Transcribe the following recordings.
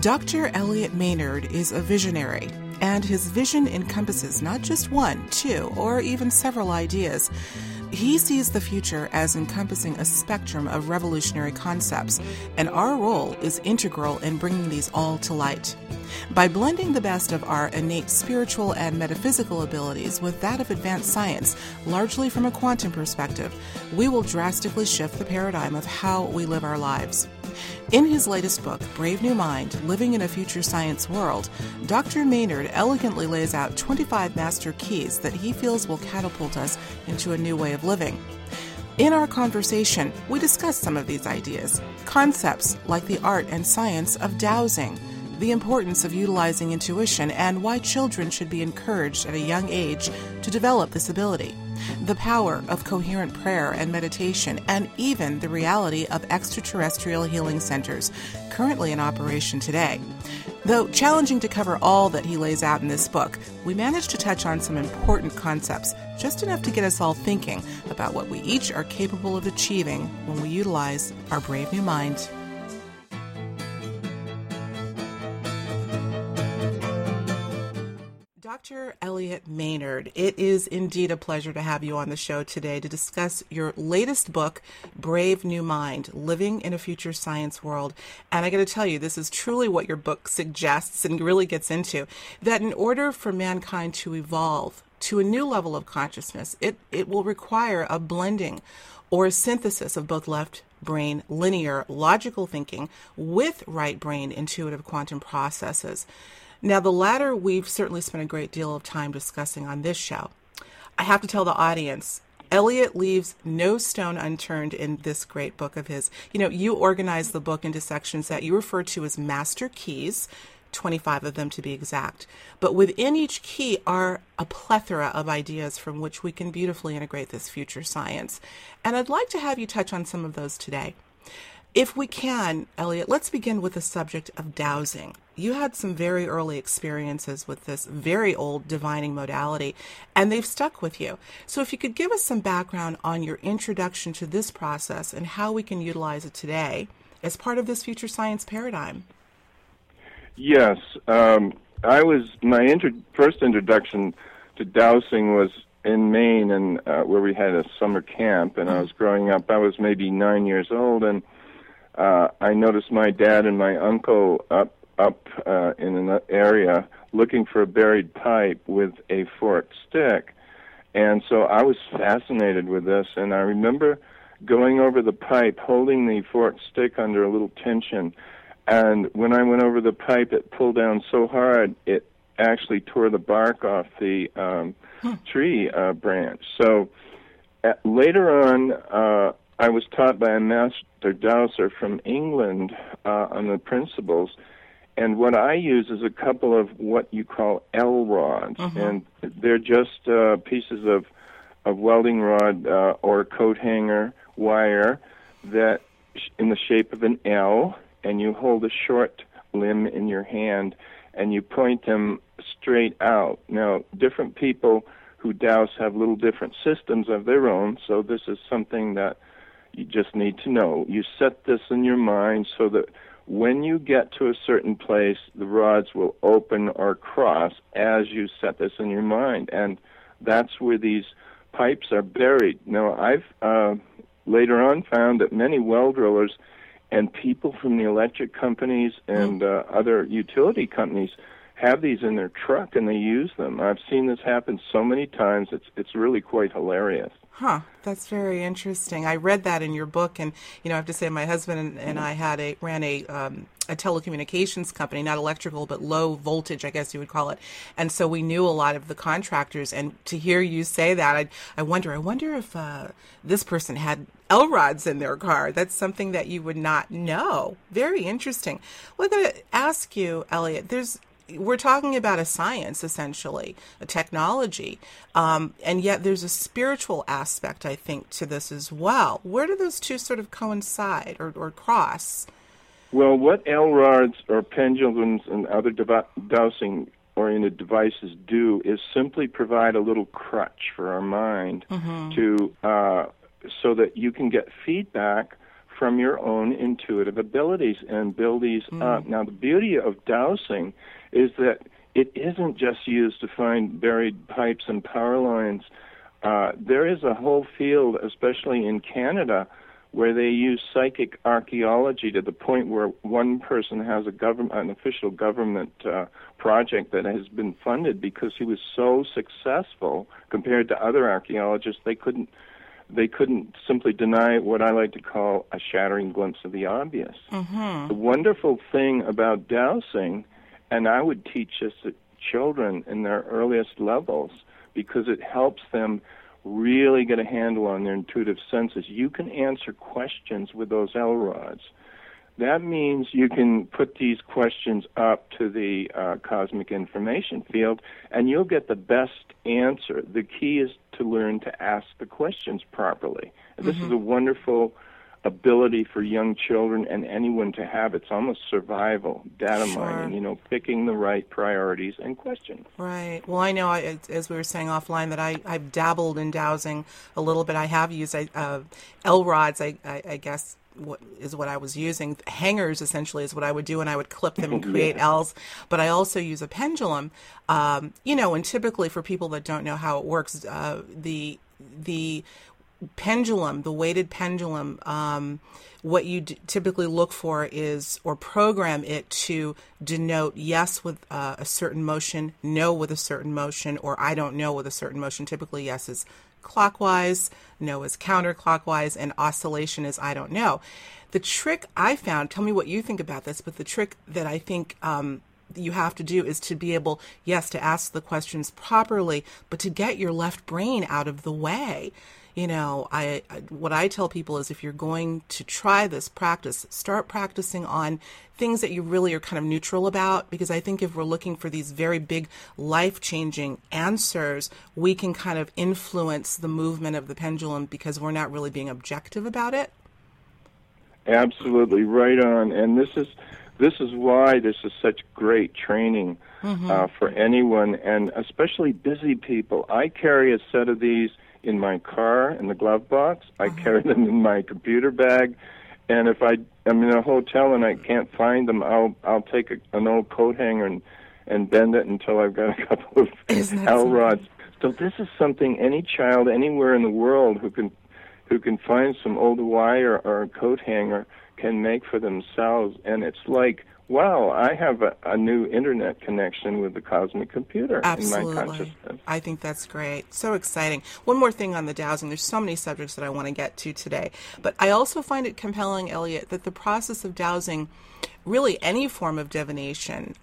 Dr. Elliot Maynard is a visionary, and his vision encompasses not just one, two, or even several ideas. He sees the future as encompassing a spectrum of revolutionary concepts, and our role is integral in bringing these all to light. By blending the best of our innate spiritual and metaphysical abilities with that of advanced science, largely from a quantum perspective, we will drastically shift the paradigm of how we live our lives. In his latest book, Brave New Mind: Living in a Future Science World, Dr. Maynard elegantly lays out 25 master keys that he feels will catapult us into a new way of living. In our conversation, we discuss some of these ideas, concepts like the art and science of dowsing, the importance of utilizing intuition, and why children should be encouraged at a young age to develop this ability, the power of coherent prayer and meditation, and even the reality of extraterrestrial healing centers currently in operation today. Though challenging to cover all that he lays out in this book, we managed to touch on some important concepts, just enough to get us all thinking about what we each are capable of achieving when we utilize our brave new mind. Dr. Elliot Maynard, it is indeed a pleasure to have you on the show today to discuss your latest book, Brave New Mind, Living in a Future Science World. And I got to tell you, this is truly what your book suggests and really gets into, that in order for mankind to evolve to a new level of consciousness, it will require a blending or a synthesis of both left brain linear logical thinking with right brain intuitive quantum processes. Now, the latter we've certainly spent a great deal of time discussing on this show. I have to tell the audience, Elliot leaves no stone unturned in this great book of his. You know, you organize the book into sections that you refer to as master keys, 25 of them to be exact. But within each key are a plethora of ideas from which we can beautifully integrate this future science. And I'd like to have you touch on some of those today. If we can, Elliot, let's begin with the subject of dowsing. You had some very early experiences with this very old divining modality, and they've stuck with you. So if you could give us some background on your introduction to this process and how we can utilize it today as part of this future science paradigm. Yes. My first introduction to dowsing was in Maine, and where we had a summer camp, and I was growing up. I was maybe 9 years old, and I noticed my dad and my uncle up in an area looking for a buried pipe with a forked stick. And so I was fascinated with this, and I remember going over the pipe, holding the forked stick under a little tension. And when I went over the pipe, it pulled down so hard, it actually tore the bark off the tree branch. So later on, I was taught by a master dowser from England on the principles, and what I use is a couple of what you call L rods, and they're just pieces of welding rod or coat hanger wire that in the shape of an L, and you hold a short limb in your hand, and you point them straight out. Now, different people who douse have little different systems of their own, so this is something that you just need to know. You set this in your mind so that when you get to a certain place, the rods will open or cross as you set this in your mind. And that's where these pipes are buried. Now, I've later on found that many well drillers and people from the electric companies and other utility companies have these in their truck, and they use them. I've seen this happen so many times. It's really quite hilarious. Huh, that's very interesting. I read that in your book, and you know, I have to say, my husband and I had ran a telecommunications company, not electrical, but low voltage, I guess you would call it. And so we knew a lot of the contractors. And to hear you say that, I wonder if this person had L-rods in their car. That's something that you would not know. Very interesting. Well, I'm going to ask you, Elliot. We're talking about a science, essentially, a technology, and yet there's a spiritual aspect, I think, to this as well. Where do those two sort of coincide or cross? Well, what L-rods or pendulums and other dowsing-oriented devices do is simply provide a little crutch for our mind so that you can get feedback from your own intuitive abilities and build these up. Now, the beauty of dowsing is that it isn't just used to find buried pipes and power lines. There is a whole field, especially in Canada, where they use psychic archaeology to the point where one person has a an official government project that has been funded because he was so successful compared to other archaeologists. They couldn't simply deny what I like to call a shattering glimpse of the obvious. The wonderful thing about dowsing, and I would teach this to children in their earliest levels because it helps them really get a handle on their intuitive senses. You can answer questions with those L-rods. That means you can put these questions up to the cosmic information field, and you'll get the best answer. The key is to learn to ask the questions properly. This is a wonderful ability for young children and anyone to have. It's almost survival, data mining, you know, picking the right priorities and questions. Right. Well, I know, as we were saying offline, that I've dabbled in dowsing a little bit. I have used L-rods, I guess, is what I was using. Hangers, essentially, is what I would do, and I would clip them and create L's. But I also use a pendulum, and typically for people that don't know how it works, the pendulum, the weighted pendulum, what you typically look for is, or program it to denote yes with a certain motion, no with a certain motion, or I don't know with a certain motion. Typically yes is clockwise, no is counterclockwise, and oscillation is I don't know. The trick I found, tell me what you think about this, but the trick that I think you have to do is to be able, yes, to ask the questions properly, but to get your left brain out of the way. You know, what I tell people is if you're going to try this practice, start practicing on things that you really are kind of neutral about, because I think if we're looking for these very big life-changing answers, we can kind of influence the movement of the pendulum because we're not really being objective about it. Absolutely, right on. And this is why this is such great training for anyone, and especially busy people. I carry a set of these in my car, in the glove box. I carry them in my computer bag, and if I'm in a hotel and I can't find them, I'll take an old coat hanger and bend it until I've got a couple of L-rods. So this is something any child anywhere in the world who can find some old wire or a coat hanger can make for themselves, and it's like, wow, I have a new internet connection with the cosmic computer in my consciousness. I think that's great. So exciting. One more thing on the dowsing. There's so many subjects that I want to get to today. But I also find it compelling, Elliot, that the process of dowsing, really any form of divination,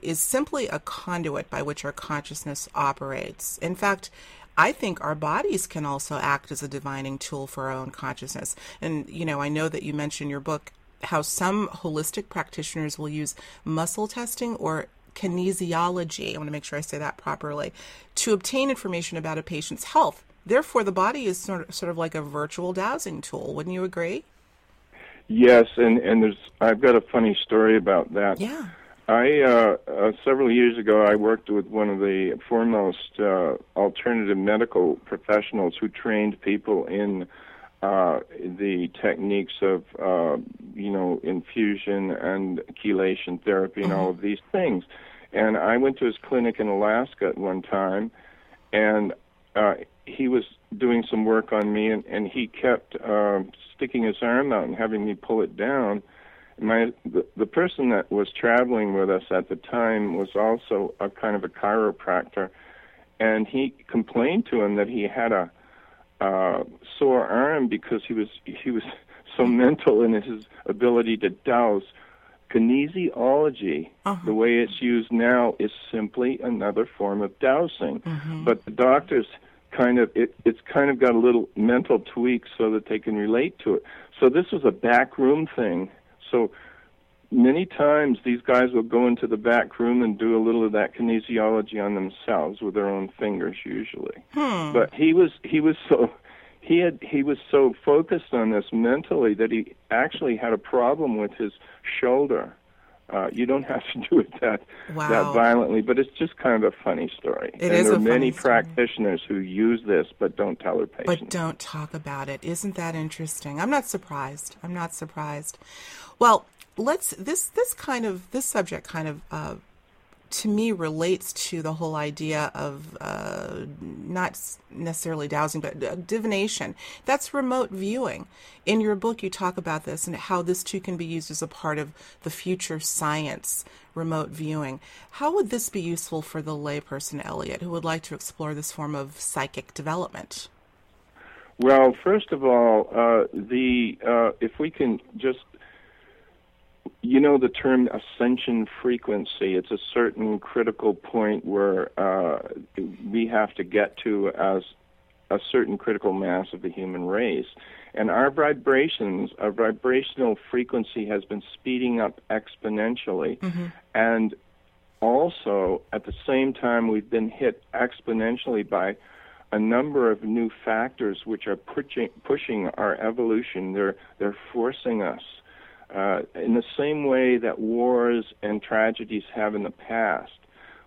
is simply a conduit by which our consciousness operates. In fact, I think our bodies can also act as a divining tool for our own consciousness. And, you know, I know that you mentioned in your book how some holistic practitioners will use muscle testing or kinesiology, I want to make sure I say that properly, to obtain information about a patient's health. Therefore, the body is sort of like a virtual dowsing tool. Wouldn't you agree? Yes, and I've got a funny story about that. Yeah. I several years ago, I worked with one of the foremost alternative medical professionals who trained people in the techniques of, infusion and chelation therapy and all of these things. And I went to his clinic in Alaska at one time, and he was doing some work on me, and he kept sticking his arm out and having me pull it down. The person that was traveling with us at the time was also a kind of a chiropractor, and he complained to him that he had a sore arm because he was so mental in his ability to douse. Kinesiology, the way it's used now, is simply another form of dowsing. But the doctors it's kind of got a little mental tweak so that they can relate to it. So this was a backroom thing. So many times these guys will go into the back room and do a little of that kinesiology on themselves with their own fingers, usually. But he was so focused on this mentally that he actually had a problem with his shoulder. You don't have to do it that violently, but it's just kind of a funny story. There are many practitioners who use this but don't tell their patients. But don't talk about it. Isn't that interesting? I'm not surprised. I'm not surprised. Well, this subject to me relates to the whole idea of not necessarily dowsing, but divination. That's remote viewing. In your book, you talk about this and how this too can be used as a part of the future science, remote viewing. How would this be useful for the layperson, Elliot, who would like to explore this form of psychic development? Well, first of all, if we can just, you know, the term ascension frequency, it's a certain critical point where we have to get to as a certain critical mass of the human race. And our vibrational frequency has been speeding up exponentially. Mm-hmm. And also, at the same time, we've been hit exponentially by a number of new factors which are pushing our evolution. They're forcing us. In the same way that wars and tragedies have in the past.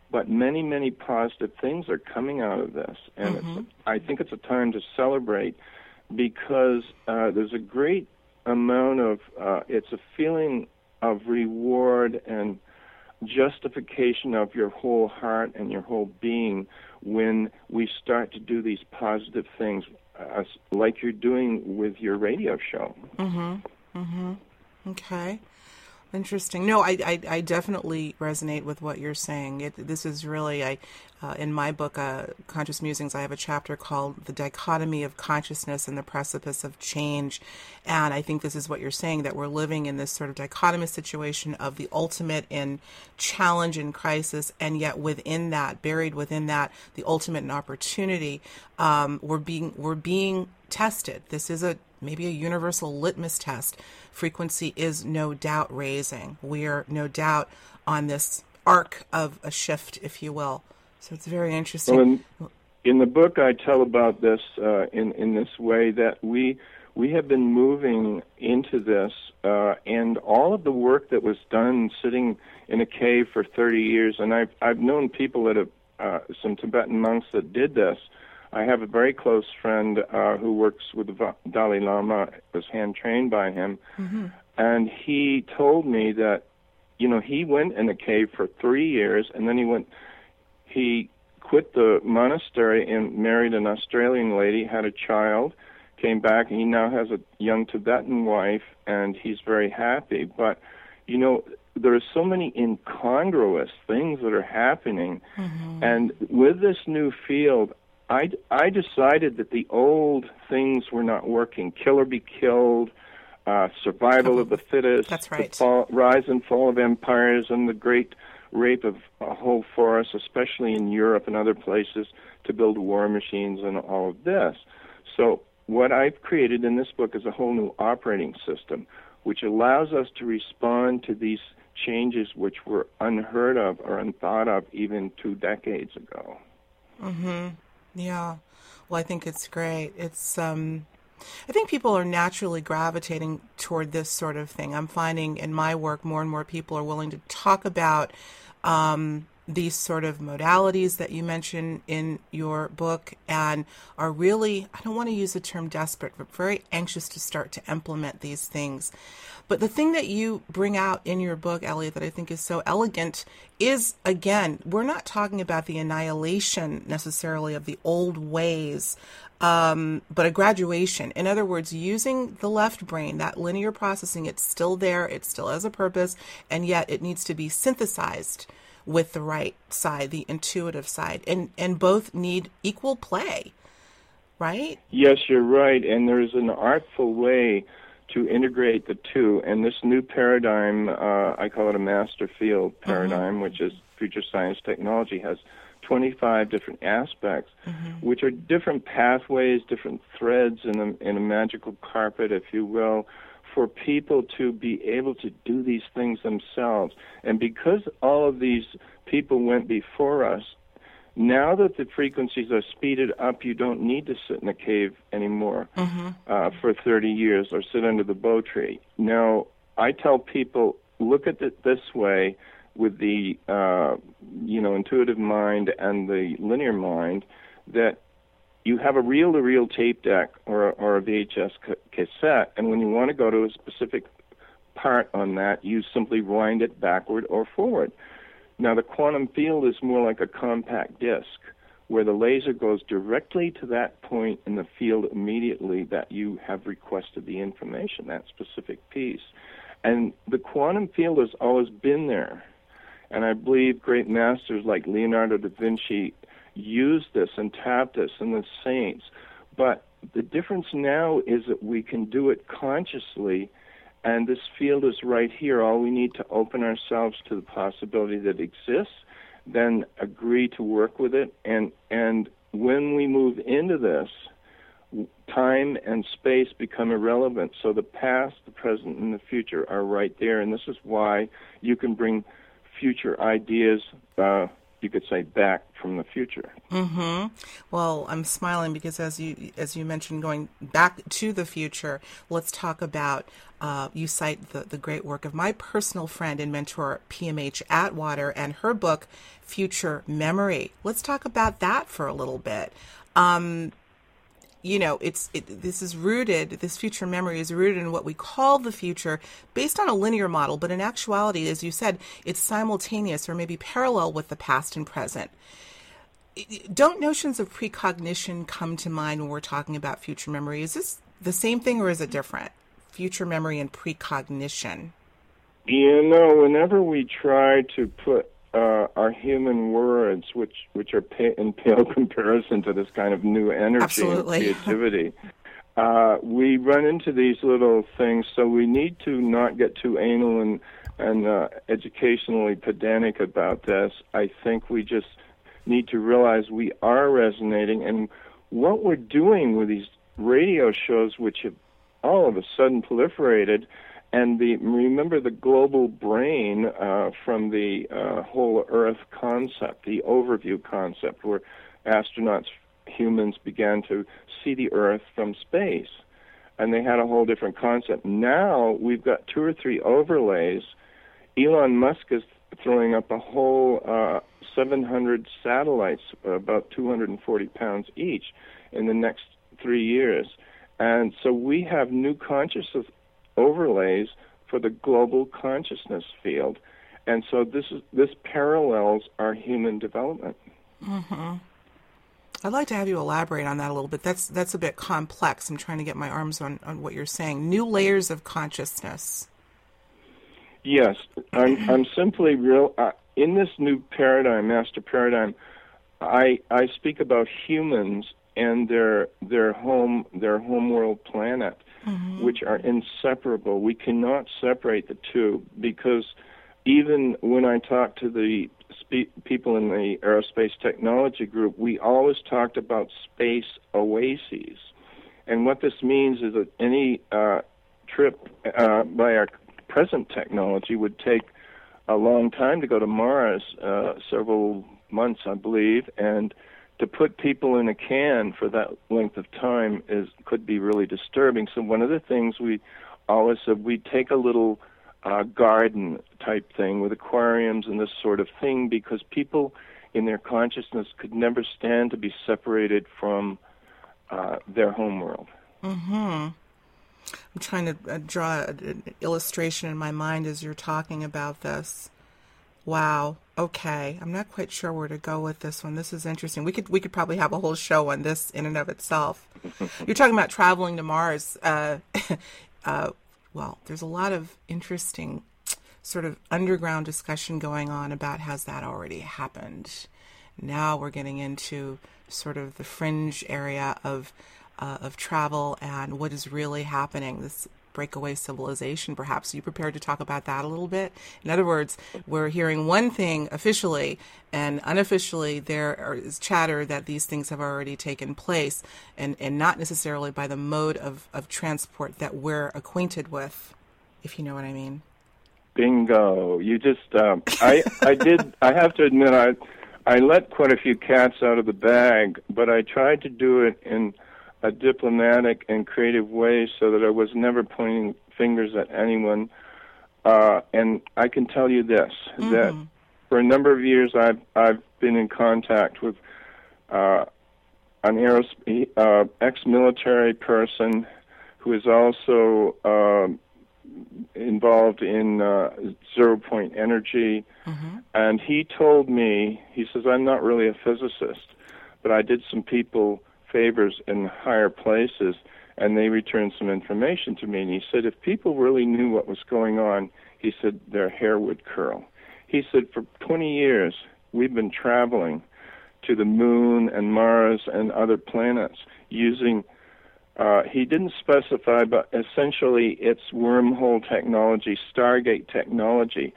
But many, many positive things are coming out of this. And mm-hmm. I think it's a time to celebrate because there's a great amount of, it's a feeling of reward and justification of your whole heart and your whole being when we start to do these positive things like you're doing with your radio show. Mm-hmm, mm-hmm. Okay. Interesting. No, I definitely resonate with what you're saying. This is really, in my book, Conscious Musings, I have a chapter called The Dichotomy of Consciousness and the Precipice of Change. And I think this is what you're saying, that we're living in this sort of dichotomous situation of the ultimate in challenge and crisis. And yet within that, buried within that, the ultimate in opportunity, we're being tested. This is maybe a universal litmus test. Frequency is no doubt raising. We are no doubt on this arc of a shift, if you will. So it's very interesting. Well, in the book, I tell about this in this way that we have been moving into this, and all of the work that was done sitting in a cave for 30 years, and I've known people that have some Tibetan monks that did this. I have a very close friend who works with the Dalai Lama, was hand-trained by him, mm-hmm. and he told me that, you know, he went in a cave for 3 years, and then he quit the monastery and married an Australian lady, had a child, came back, and he now has a young Tibetan wife, and he's very happy. But, you know, there are so many incongruous things that are happening, mm-hmm. and with this new field, I decided that the old things were not working. Kill or be killed, survival of the fittest, that's right. The rise and fall of empires, and the great rape of whole forests, especially in Europe and other places, to build war machines and all of this. So what I've created in this book is a whole new operating system, which allows us to respond to these changes which were unheard of or unthought of even 2 decades ago. Mm-hmm. Yeah. Well, I think it's great. It's, I think people are naturally gravitating toward this sort of thing. I'm finding in my work more and more people are willing to talk about these sort of modalities that you mention in your book and are really, I don't want to use the term desperate, but very anxious to start to implement these things. But the thing that you bring out in your book, Elliot, that I think is so elegant is, again, we're not talking about the annihilation necessarily of the old ways, but a graduation. In other words, using the left brain, that linear processing, it's still there, it still has a purpose, and yet it needs to be synthesized with the right side, the intuitive side, and both need equal play, right? Yes, you're right, and there's an artful way to integrate the two, and this new paradigm, I call it a master field paradigm, mm-hmm. which is future science technology, has 25 different aspects, mm-hmm. which are different pathways, different threads in a magical carpet, if you will, for people to be able to do these things themselves. And because all of these people went before us, now that the frequencies are speeded up, you don't need to sit in a cave anymore mm-hmm. For 30 years or sit under the bow tree. Now, I tell people look at it this way with the intuitive mind and the linear mind, that you have a reel-to-reel tape deck or a VHS cassette, and when you want to go to a specific part on that, you simply wind it backward or forward. Now, the quantum field is more like a compact disc, where the laser goes directly to that point in the field immediately that you have requested the information, that specific piece. And the quantum field has always been there. And I believe great masters like Leonardo da Vinci used this and tapped this, and the saints. But the difference now is that we can do it consciously, and this field is right here. All we need to open ourselves to the possibility that exists, then agree to work with it. And when we move into this, time and space become irrelevant. So the past, the present, and the future are right there. And this is why you can bring future ideas, you could say, back from the future. Mm-hmm. Well, I'm smiling because as you mentioned, going back to the future, let's talk about, you cite the great work of my personal friend and mentor, PMH Atwater, and her book, Future Memory. Let's talk about that for a little bit. This future memory is rooted in what we call the future based on a linear model, but in actuality, as you said, it's simultaneous or maybe parallel with the past and present. Don't notions of precognition come to mind when we're talking about future memory? Is this the same thing or is it different? Future memory and precognition. Whenever we try to put our human words, which are in pale comparison to this kind of new energy and creativity, we run into these little things. So we need to not get too anal and educationally pedantic about this. I think we just need to realize we are resonating, and what we're doing with these radio shows, which have all of a sudden proliferated. And remember the global brain from the whole Earth concept, the overview concept, where astronauts, humans began to see the Earth from space. And they had a whole different concept. Now we've got two or three overlays. Elon Musk is throwing up a whole 700 satellites, about 240 pounds each, in the next 3 years. And so we have new consciousness overlays for the global consciousness field, and so this parallels our human development. Mm-hmm. I'd like to have you elaborate on that a little bit. That's a bit complex. I'm trying to get my arms on what you're saying. New layers of consciousness. Yes, I'm simply real in this new paradigm, master paradigm. I speak about humans and their home world planet. Mm-hmm. Which are inseparable. We cannot separate the two, because even when I talked to the people in the aerospace technology group, we always talked about space oases. And what this means is that any trip by our present technology would take a long time to go to Mars, several months, I believe, and to put people in a can for that length of time could be really disturbing. So one of the things we always said, we take a little garden type thing with aquariums and this sort of thing, because people in their consciousness could never stand to be separated from their home world. Mm-hmm. I'm trying to draw an illustration in my mind as you're talking about this. Wow. Okay. I'm not quite sure where to go with this one. This is interesting. We could probably have a whole show on this in and of itself. You're talking about traveling to Mars. Well, there's a lot of interesting sort of underground discussion going on about has that already happened. Now we're getting into sort of the fringe area of travel and what is really happening. This breakaway civilization, perhaps. Are you prepared to talk about that a little bit? In other words, we're hearing one thing officially, and unofficially there is chatter that these things have already taken place, and not necessarily by the mode of transport that we're acquainted with, if you know what I mean. Bingo. You just, I have to admit, I let quite a few cats out of the bag, but I tried to do it in a diplomatic and creative way so that I was never pointing fingers at anyone. And I can tell you this, mm-hmm. that for a number of years I've been in contact with an ex-military person who is also involved in zero-point energy, mm-hmm. and he told me, he says, I'm not really a physicist, but I did some people favors in higher places, and they returned some information to me, and he said, if people really knew what was going on, he said, their hair would curl. He said, for 20 years, we've been traveling to the moon and Mars and other planets using, he didn't specify, but essentially it's wormhole technology, Stargate technology.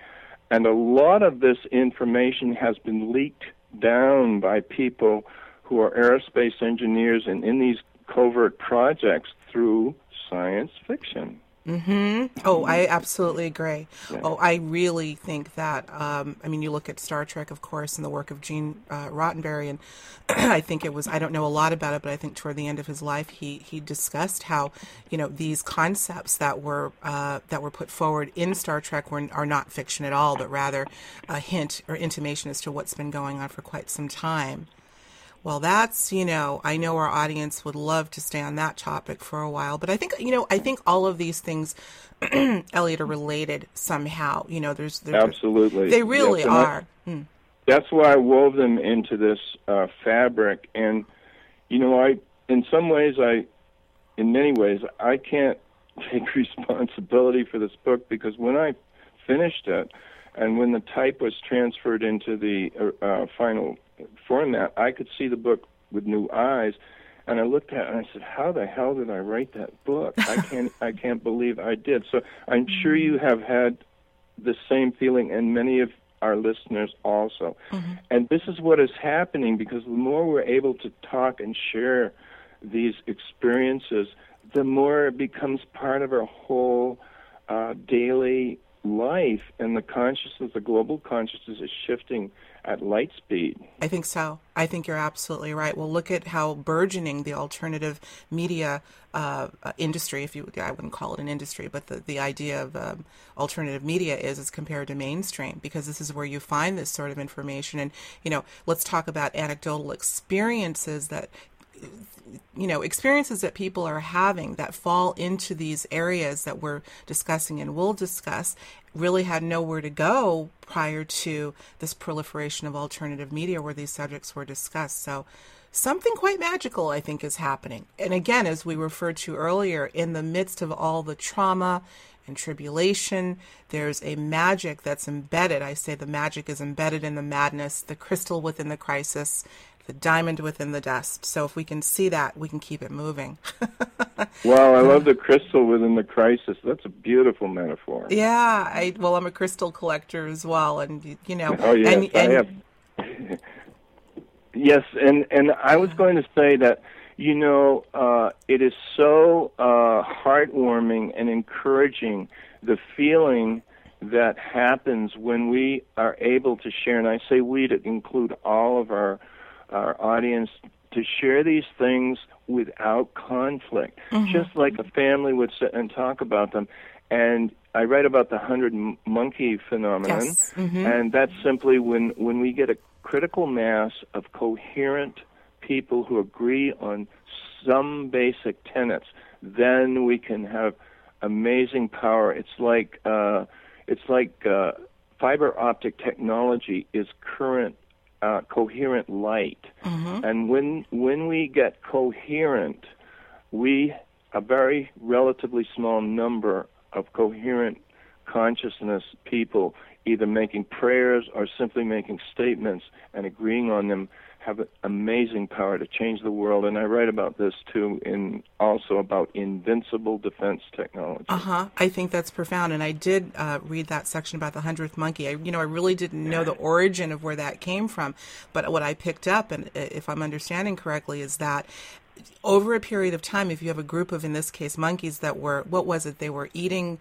And a lot of this information has been leaked down by people who are aerospace engineers and in these covert projects through science fiction. Mm-hmm. Oh, I absolutely agree. Yeah. Oh, I really think that, I mean, you look at Star Trek, of course, and the work of Gene Roddenberry, and I think it was, I don't know a lot about it, but I think toward the end of his life, he discussed how, you know, these concepts that were put forward in Star Trek are not fiction at all, but rather a hint or intimation as to what's been going on for quite some time. Well, that's, you know, I know our audience would love to stay on that topic for a while, but I think, you know, I think all of these things, Elliot, are related somehow. You know, there's absolutely. They really are. That's why I wove them into this fabric. And, you know, in many ways, I can't take responsibility for this book, because when I finished it and when the type was transferred into the final format, I could see the book with new eyes, and I looked at it and I said, how the hell did I write that book? I can't believe I did. So I'm sure you have had the same feeling, and many of our listeners also. Mm-hmm. And this is what is happening, because the more we're able to talk and share these experiences, the more it becomes part of our whole daily life, and the consciousness, the global consciousness, is shifting at light speed. I think so. I think you're absolutely right. Well, look at how burgeoning the alternative media industry, I wouldn't call it an industry, but the idea of alternative media is as compared to mainstream, because this is where you find this sort of information. And, you know, let's talk about anecdotal experiences that, you know, experiences that people are having that fall into these areas that we're discussing and will discuss really had nowhere to go prior to this proliferation of alternative media where these subjects were discussed. So something quite magical, I think, is happening. And again, as we referred to earlier, in the midst of all the trauma and tribulation, there's a magic that's embedded. I say the magic is embedded in the madness, the crystal within the crisis, the diamond within the dust. So if we can see that, we can keep it moving. Wow, I love the crystal within the crisis. That's a beautiful metaphor. Yeah, I'm a crystal collector as well, and you know. Oh yes, I have. Yes, and I was going to say that, you know, it is so heartwarming and encouraging, the feeling that happens when we are able to share, and I say we to include all of our audience, to share these things without conflict, mm-hmm. just like a family would sit and talk about them. And I write about the 100 monkey phenomenon, yes. mm-hmm. and that's simply when we get a critical mass of coherent people who agree on some basic tenets, then we can have amazing power. It's like fiber optic technology is current. Coherent light, mm-hmm. and when we get coherent, a very relatively small number of coherent consciousness people, either making prayers or simply making statements and agreeing on them, have an amazing power to change the world. And I write about this too, about invincible defense technology. Uh-huh. I think that's profound. And I did read that section about the 100th monkey. I really didn't know the origin of where that came from. But what I picked up, and if I'm understanding correctly, is that over a period of time, if you have a group of, in this case, monkeys that were, they were eating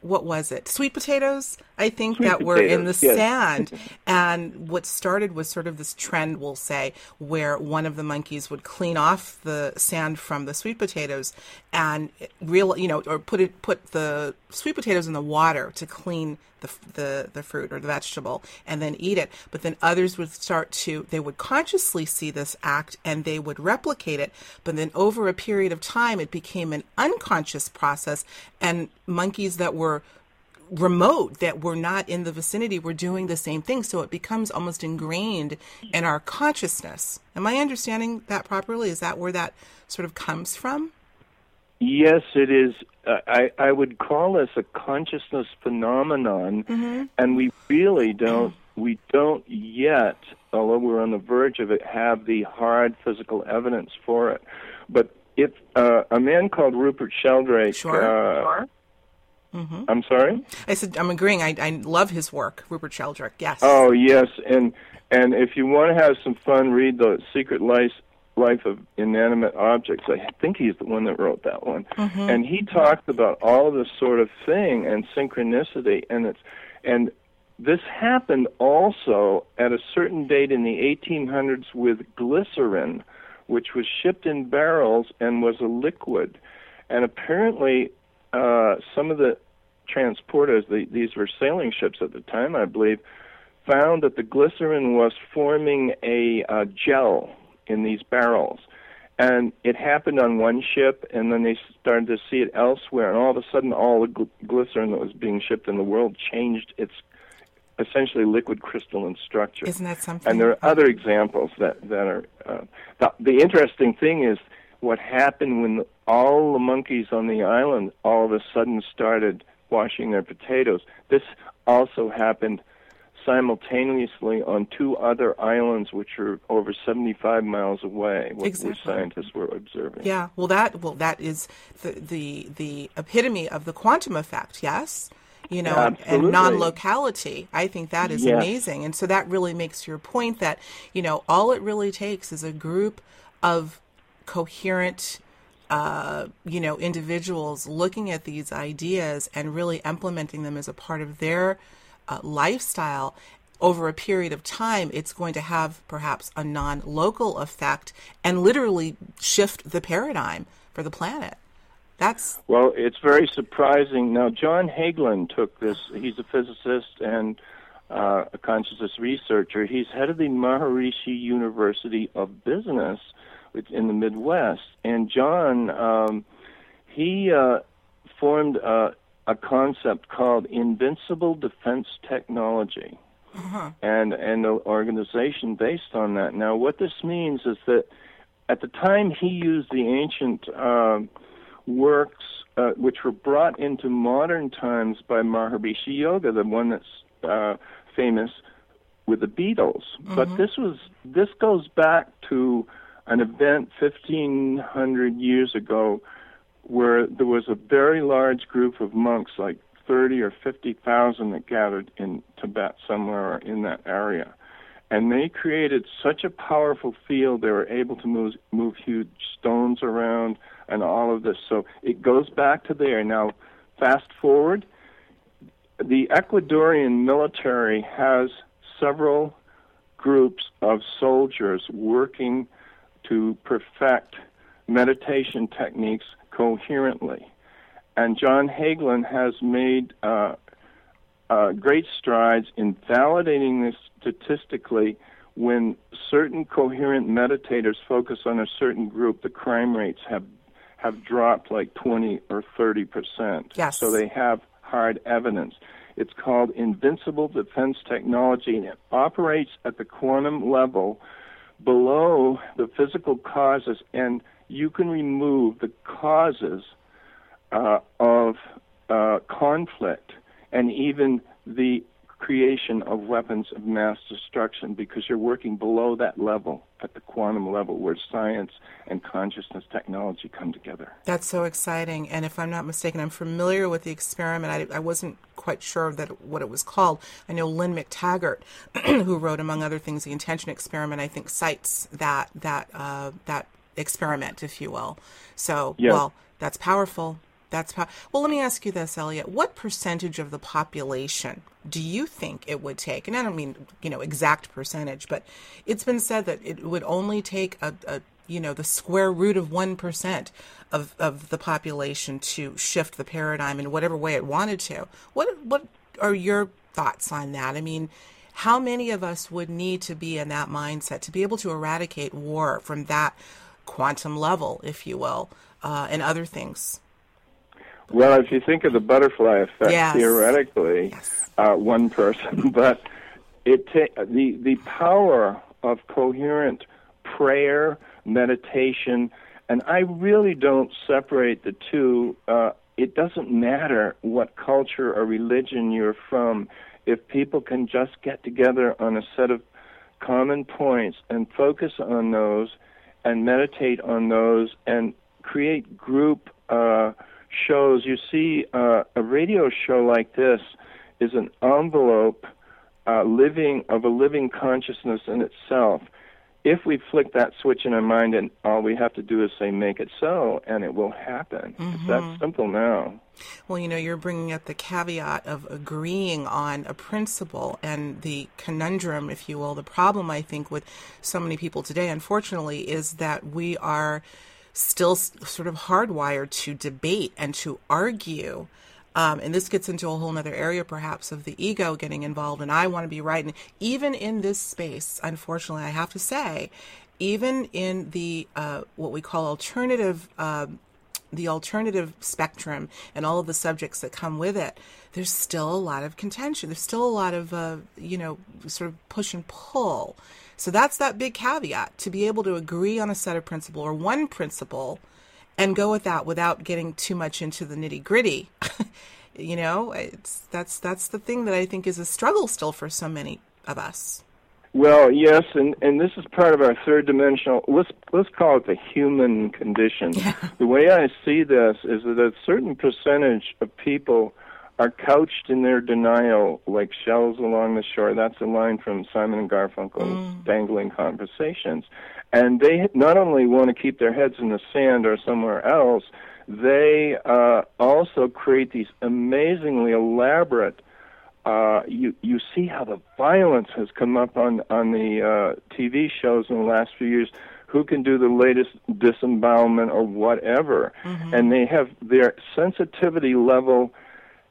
what was it? Sweet potatoes, I think, that were in the sand. And what started was sort of this trend, we'll say, where one of the monkeys would clean off the sand from the sweet potatoes and put the sweet potatoes in the water to clean the fruit or the vegetable and then eat it. But then others would they would consciously see this act and they would replicate it. But then over a period of time, it became an unconscious process, and monkeys that were remote, that were not in the vicinity, were doing the same thing. So it becomes almost ingrained in our consciousness. Am I understanding that properly? Is that where that sort of comes from? Yes, it is. I would call this a consciousness phenomenon, mm-hmm. and we really don't, we don't yet, although we're on the verge of it, have the hard physical evidence for it. But if a man called Rupert Sheldrake... Sure. Mm-hmm. I'm sorry? I said, I'm agreeing. I love his work, Rupert Sheldrake, yes. Oh, yes. And if you want to have some fun, read The Secret Life of Inanimate Objects. I think he's the one that wrote that one. Mm-hmm. And he talked about all of this sort of thing and synchronicity. And this happened also at a certain date in the 1800s with glycerin, which was shipped in barrels and was a liquid. And apparently... some of the transporters, these were sailing ships at the time, I believe, found that the glycerin was forming a gel in these barrels. And it happened on one ship, and then they started to see it elsewhere, and all of a sudden all the glycerin that was being shipped in the world changed its essentially liquid crystalline structure. Isn't that something? And there are other examples that are... the interesting thing is what happened when all the monkeys on the island all of a sudden started washing their potatoes. This also happened simultaneously on two other islands, which are over 75 miles away, which scientists were observing. Yeah, that is the epitome of the quantum effect, yes? And non-locality. I think that is amazing. And so that really makes your point that, all it really takes is a group of coherent, individuals looking at these ideas and really implementing them as a part of their lifestyle. Over a period of time, it's going to have perhaps a non-local effect and literally shift the paradigm for the planet. Well, it's very surprising. Now, John Hagelin took this. He's a physicist and a consciousness researcher. He's head of the Maharishi University of Business in the Midwest, and John, he formed a concept called Invincible Defense Technology, and an organization based on that. Now, what this means is that at the time he used the ancient works, which were brought into modern times by Maharishi Yoga, the one that's famous with the Beatles. Mm-hmm. But this goes back to an event 1,500 years ago where there was a very large group of monks, like 30 or 50,000 that gathered in Tibet somewhere in that area. And they created such a powerful field, they were able to move huge stones around and all of this. So it goes back to there. Now, fast forward, the Ecuadorian military has several groups of soldiers working to perfect meditation techniques coherently. And John Hagelin has made great strides in validating this statistically. When certain coherent meditators focus on a certain group, the crime rates have dropped like 20 or 30%. Yes. So they have hard evidence. It's called Invincible Defense Technology, and it operates at the quantum level below the physical causes, and you can remove the causes of conflict and even the creation of weapons of mass destruction, because you're working below that level, at the quantum level, where science and consciousness technology come together. That's so exciting. And if I'm not mistaken, I'm familiar with the experiment. I wasn't quite sure what it was called. I know Lynn McTaggart, who wrote, among other things, The Intention Experiment, I think cites that experiment, if you will. So, Well, that's powerful. That's how. Well, let me ask you this, Elliot. What percentage of the population do you think it would take? And I don't mean, you know, exact percentage, but it's been said that it would only take the square root of 1% of the population to shift the paradigm in whatever way it wanted to. What are your thoughts on that? I mean, how many of us would need to be in that mindset to be able to eradicate war from that quantum level, if you will, and other things? Well, if you think of the butterfly effect, yes, theoretically, yes, one person, but the power of coherent prayer, meditation, and I really don't separate the two. It doesn't matter what culture or religion you're from. If people can just get together on a set of common points and focus on those and meditate on those and create group shows. You see, a radio show like this is an envelope of a living consciousness in itself. If we flick that switch in our mind, and all we have to do is say, make it so, and it will happen. Mm-hmm. It's that simple now. Well, you know, you're bringing up the caveat of agreeing on a principle and the conundrum, if you will. The problem, I think, with so many people today, unfortunately, is that we are still sort of hardwired to debate and to argue. And this gets into a whole other area, perhaps, of the ego getting involved, and I want to be right. And even in this space, unfortunately, I have to say, even in the what we call the alternative spectrum and all of the subjects that come with it, there's still a lot of contention. There's still a lot of sort of push and pull. So that's that big caveat, to be able to agree on a set of principle or one principle and go with that without getting too much into the nitty-gritty. You know, that's the thing that I think is a struggle still for so many of us. Well, yes, and this is part of our third dimensional, let's call it the human condition. Yeah. The way I see this is that a certain percentage of people are couched in their denial like shells along the shore. That's a line from Simon and Garfunkel's Dangling Conversations. And they not only want to keep their heads in the sand or somewhere else, they also create these amazingly elaborate, you see how the violence has come up on the TV shows in the last few years, who can do the latest disembowelment or whatever. Mm-hmm. And they have their sensitivity level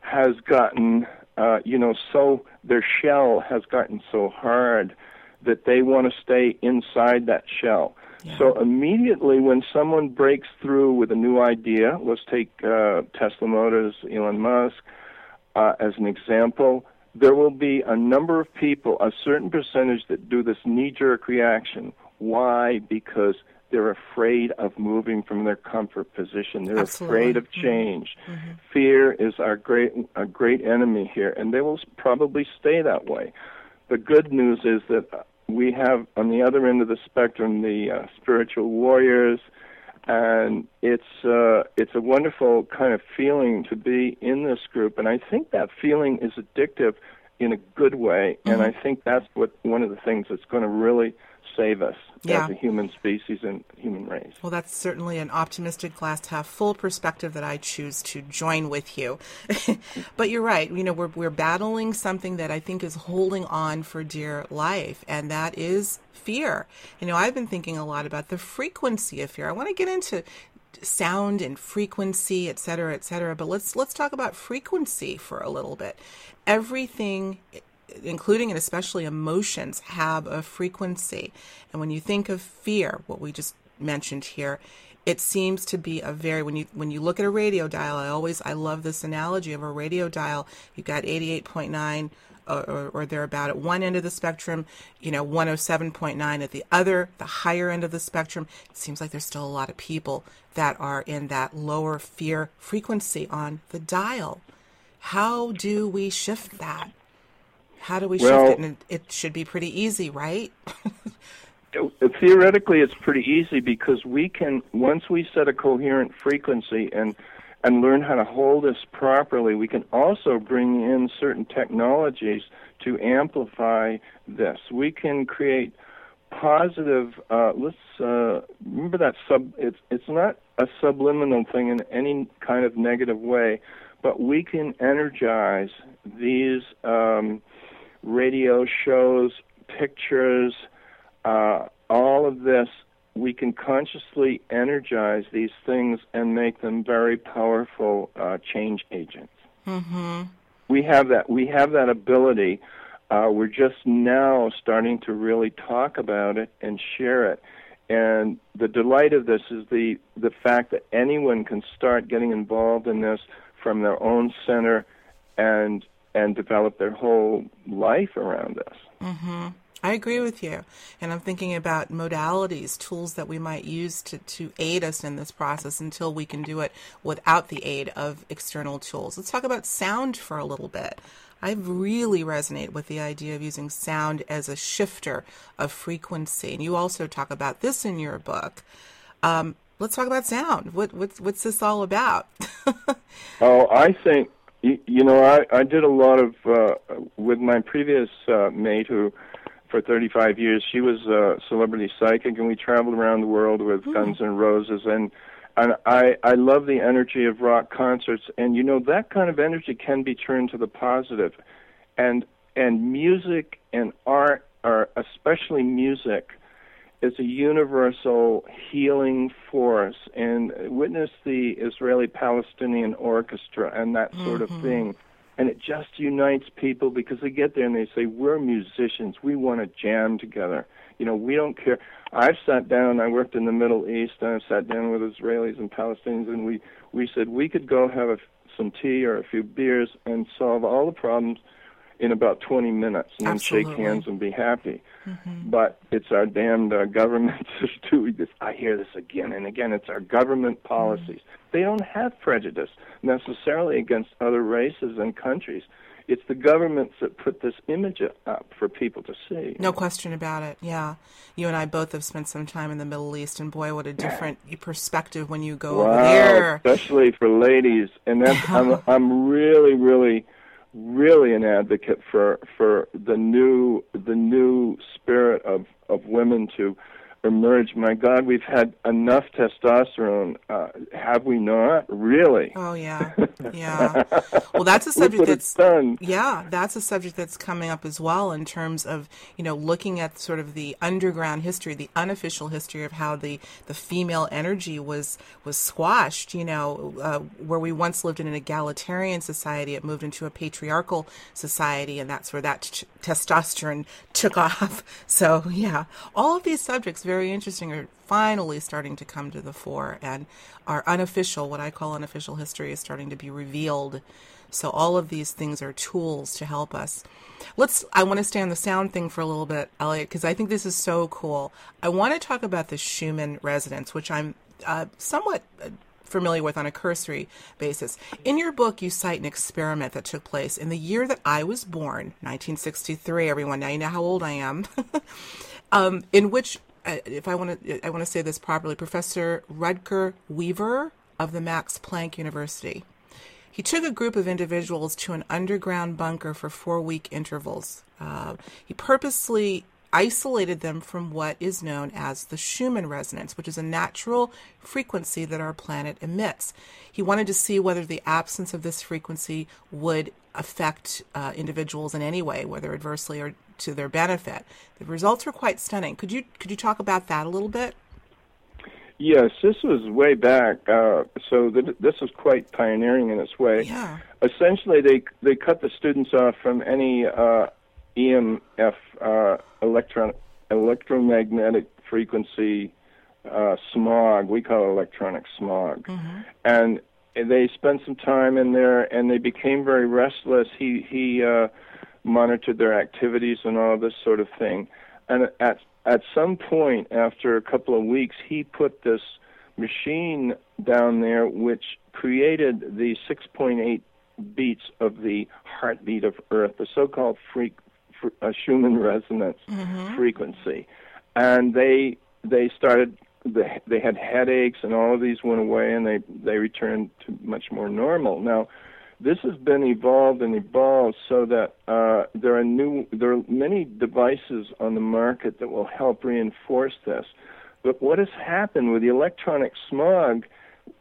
has gotten, so their shell has gotten so hard that they want to stay inside that shell. Yeah. So immediately when someone breaks through with a new idea, let's take Tesla Motors, Elon Musk, as an example, there will be a number of people, a certain percentage, that do this knee-jerk reaction. Why? Because they're afraid of moving from their comfort position. They're Absolutely. Afraid of change. Mm-hmm. Fear is a great enemy here, and they will probably stay that way. The good news is that we have on the other end of the spectrum the spiritual warriors, and it's a wonderful kind of feeling to be in this group. And I think that feeling is addictive in a good way, mm-hmm. and I think that's one of the things that's going to really save us as a human species and human race. Well, that's certainly an optimistic, glass-half-full perspective that I choose to join with you. But you're right. You know, we're battling something that I think is holding on for dear life, and that is fear. You know, I've been thinking a lot about the frequency of fear. I want to get into sound and frequency, et cetera, but let's talk about frequency for a little bit. Everything, including and especially emotions, have a frequency. And when you think of fear, what we just mentioned here, it seems to be a very, when you look at a radio dial, I love this analogy of a radio dial. You've got 88.9 or thereabout at one end of the spectrum, 107.9 at the other, the higher end of the spectrum. It seems like there's still a lot of people that are in that lower fear frequency on the dial. How do we shift that? How do we shift it? And it should be pretty easy, right? Theoretically, it's pretty easy because we can, once we set a coherent frequency and learn how to hold this properly, we can also bring in certain technologies to amplify this. We can create positive, let's remember that it's not a subliminal thing in any kind of negative way, but we can energize these radio shows, pictures, all of this. We can consciously energize these things and make them very powerful change agents. Mm-hmm. We have that ability. We're just now starting to really talk about it and share it. And the delight of this is the fact that anyone can start getting involved in this from their own center and develop their whole life around this. Mm-hmm. I agree with you. And I'm thinking about modalities, tools that we might use to aid us in this process until we can do it without the aid of external tools. Let's talk about sound for a little bit. I really resonate with the idea of using sound as a shifter of frequency. And you also talk about this in your book. Let's talk about sound. What's this all about? Oh, I think, you know, I did a lot of, with my previous mate who, for 35 years, she was a celebrity psychic, and we traveled around the world with Guns N' Roses. And I love the energy of rock concerts. And, you know, that kind of energy can be turned to the positive. And music and art, are especially music, is a universal healing force. And witness the Israeli-Palestinian orchestra and that sort of thing. And it just unites people because they get there and they say, we're musicians. We want to jam together. You know, we don't care. I've sat down. I worked in the Middle East, and I've sat down with Israelis and Palestinians, and we said we could go have some tea or a few beers and solve all the problems in about 20 minutes and Absolutely. Then shake hands and be happy. Mm-hmm. But it's our damned governments doing this. I hear this again and again. It's our government policies. Mm-hmm. They don't have prejudice necessarily against other races and countries. It's the governments that put this image up for people to see. No question about it, yeah. You and I both have spent some time in the Middle East, and boy, what a different perspective when you go over there. Especially for ladies. And that's, I'm really, really... really an advocate for the new spirit of women to emerge. My God, we've had enough testosterone, have we not? Really? Oh yeah. Well, that's a subject that's coming up as well in terms of, you know, looking at sort of the underground history, the unofficial history of how the female energy was squashed. You know, where we once lived in an egalitarian society, it moved into a patriarchal society, and that's where that testosterone took off. So yeah, all of these subjects, very interesting, are finally starting to come to the fore, and our unofficial, what I call unofficial history, is starting to be revealed. So all of these things are tools to help us. I want to stay on the sound thing for a little bit, Elliot, because I think this is so cool. I want to talk about the Schumann resonance, which I'm somewhat familiar with on a cursory basis. In your book, you cite an experiment that took place in the year that I was born, 1963, everyone. Now you know how old I am. In which, if I want to say this properly, Professor Rütger Weaver of the Max Planck University. He took a group of individuals to an underground bunker for 4-week intervals. He purposely isolated them from what is known as the Schumann resonance, which is a natural frequency that our planet emits. He wanted to see whether the absence of this frequency would affect individuals in any way, whether adversely or to their benefit. The results were quite stunning. Could you talk about that a little bit? Yes, this was way back. This was quite pioneering in its way. Yeah. Essentially, they cut the students off from any EMF electromagnetic frequency smog. We call it electronic smog, and they spent some time in there, and they became very restless. He monitored their activities and all this sort of thing. And at some point, after a couple of weeks, he put this machine down there which created the 6.8 beats of the heartbeat of Earth, the so-called Schumann resonance frequency. And they started, they had headaches, and all of these went away, and they returned to much more normal. Now, This has been evolved and evolved so that there are many devices on the market that will help reinforce this. But what has happened with the electronic smog,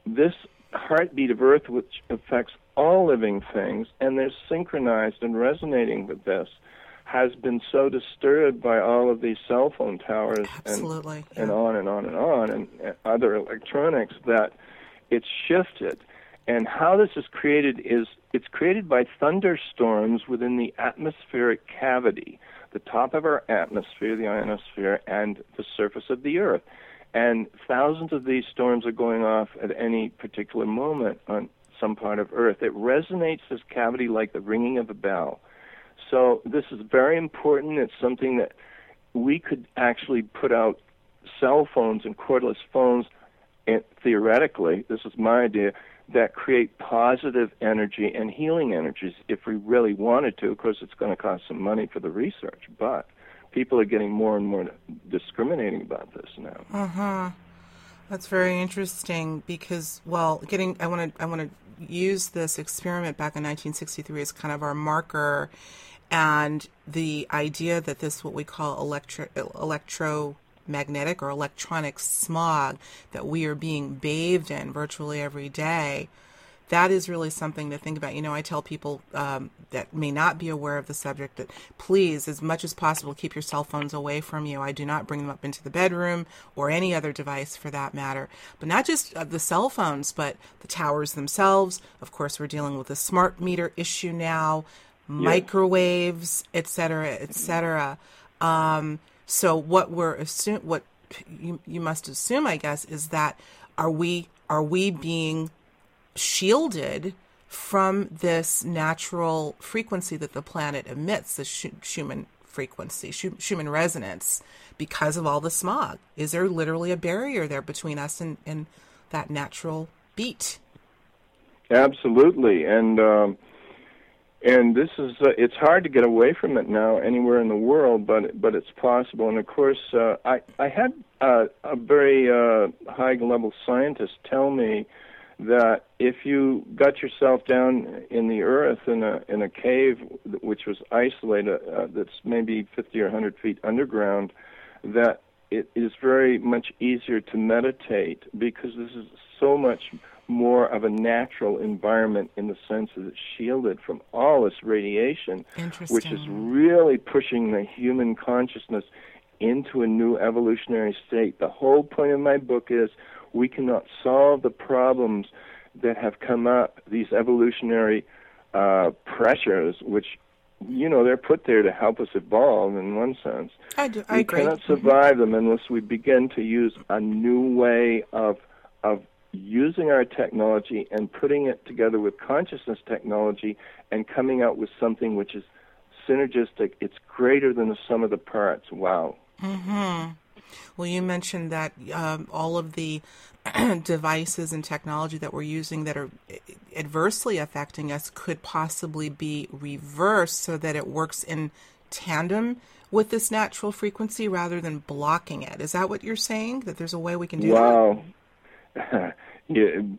this heartbeat of Earth, which affects all living things, and they're synchronized and resonating with this, has been so disturbed by all of these cell phone towers and on and on and on, and other electronics, that it's shifted. And how this is created is it's created by thunderstorms within the atmospheric cavity, the top of our atmosphere, the ionosphere, and the surface of the Earth. And thousands of these storms are going off at any particular moment on some part of Earth. It resonates this cavity like the ringing of a bell. So this is very important. It's something that we could actually put out cell phones and cordless phones, and theoretically, this is my idea, that create positive energy and healing energies if we really wanted to. Of course, it's going to cost some money for the research, but people are getting more and more discriminating about this now. Uh-huh. That's very interesting because, well, I want to use this experiment back in 1963 as kind of our marker, and the idea that this, what we call electromagnetic or electronic smog that we are being bathed in virtually every day, that is really something to think about. You know, I tell people that may not be aware of the subject that please, as much as possible, keep your cell phones away from you. I do not bring them up into the bedroom or any other device for that matter. But not just the cell phones, but the towers themselves. Of course, we're dealing with the smart meter issue now, microwaves, et cetera, et cetera. So what you must assume, I guess, is that are we being shielded from this natural frequency that the planet emits, the Schumann frequency, Schumann resonance, because of all the smog? Is there literally a barrier there between us and that natural beat? Absolutely, and this is it's hard to get away from it now anywhere in the world, but it's possible. And of course, I had a very high-level scientist tell me that if you got yourself down in the earth in a cave which was isolated, that's maybe 50 or 100 feet underground, that it is very much easier to meditate because this is so much more of a natural environment in the sense that it's shielded from all this radiation, which is really pushing the human consciousness into a new evolutionary state. The whole point of my book is we cannot solve the problems that have come up, these evolutionary pressures, which, you know, they're put there to help us evolve in one sense. I agree. We cannot survive them unless we begin to use a new way of using our technology and putting it together with consciousness technology and coming out with something which is synergistic. It's greater than the sum of the parts. Wow. Mm-hmm. Well, you mentioned that all of the devices and technology that we're using that are adversely affecting us could possibly be reversed so that it works in tandem with this natural frequency rather than blocking it. Is that what you're saying, that there's a way we can do that? Wow. You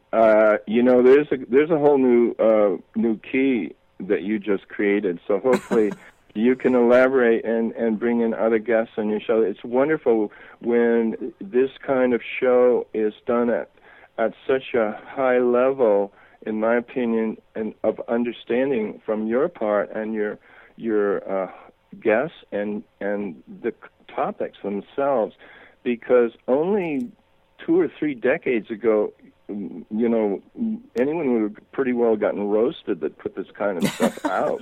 know, there's a whole new key that you just created, so hopefully you can elaborate and bring in other guests on your show. It's wonderful when this kind of show is done at such a high level, in my opinion, and of understanding from your part and your guests and the topics themselves, because only 2 or 3 decades ago, you know, anyone would have pretty well gotten roasted that put this kind of stuff out.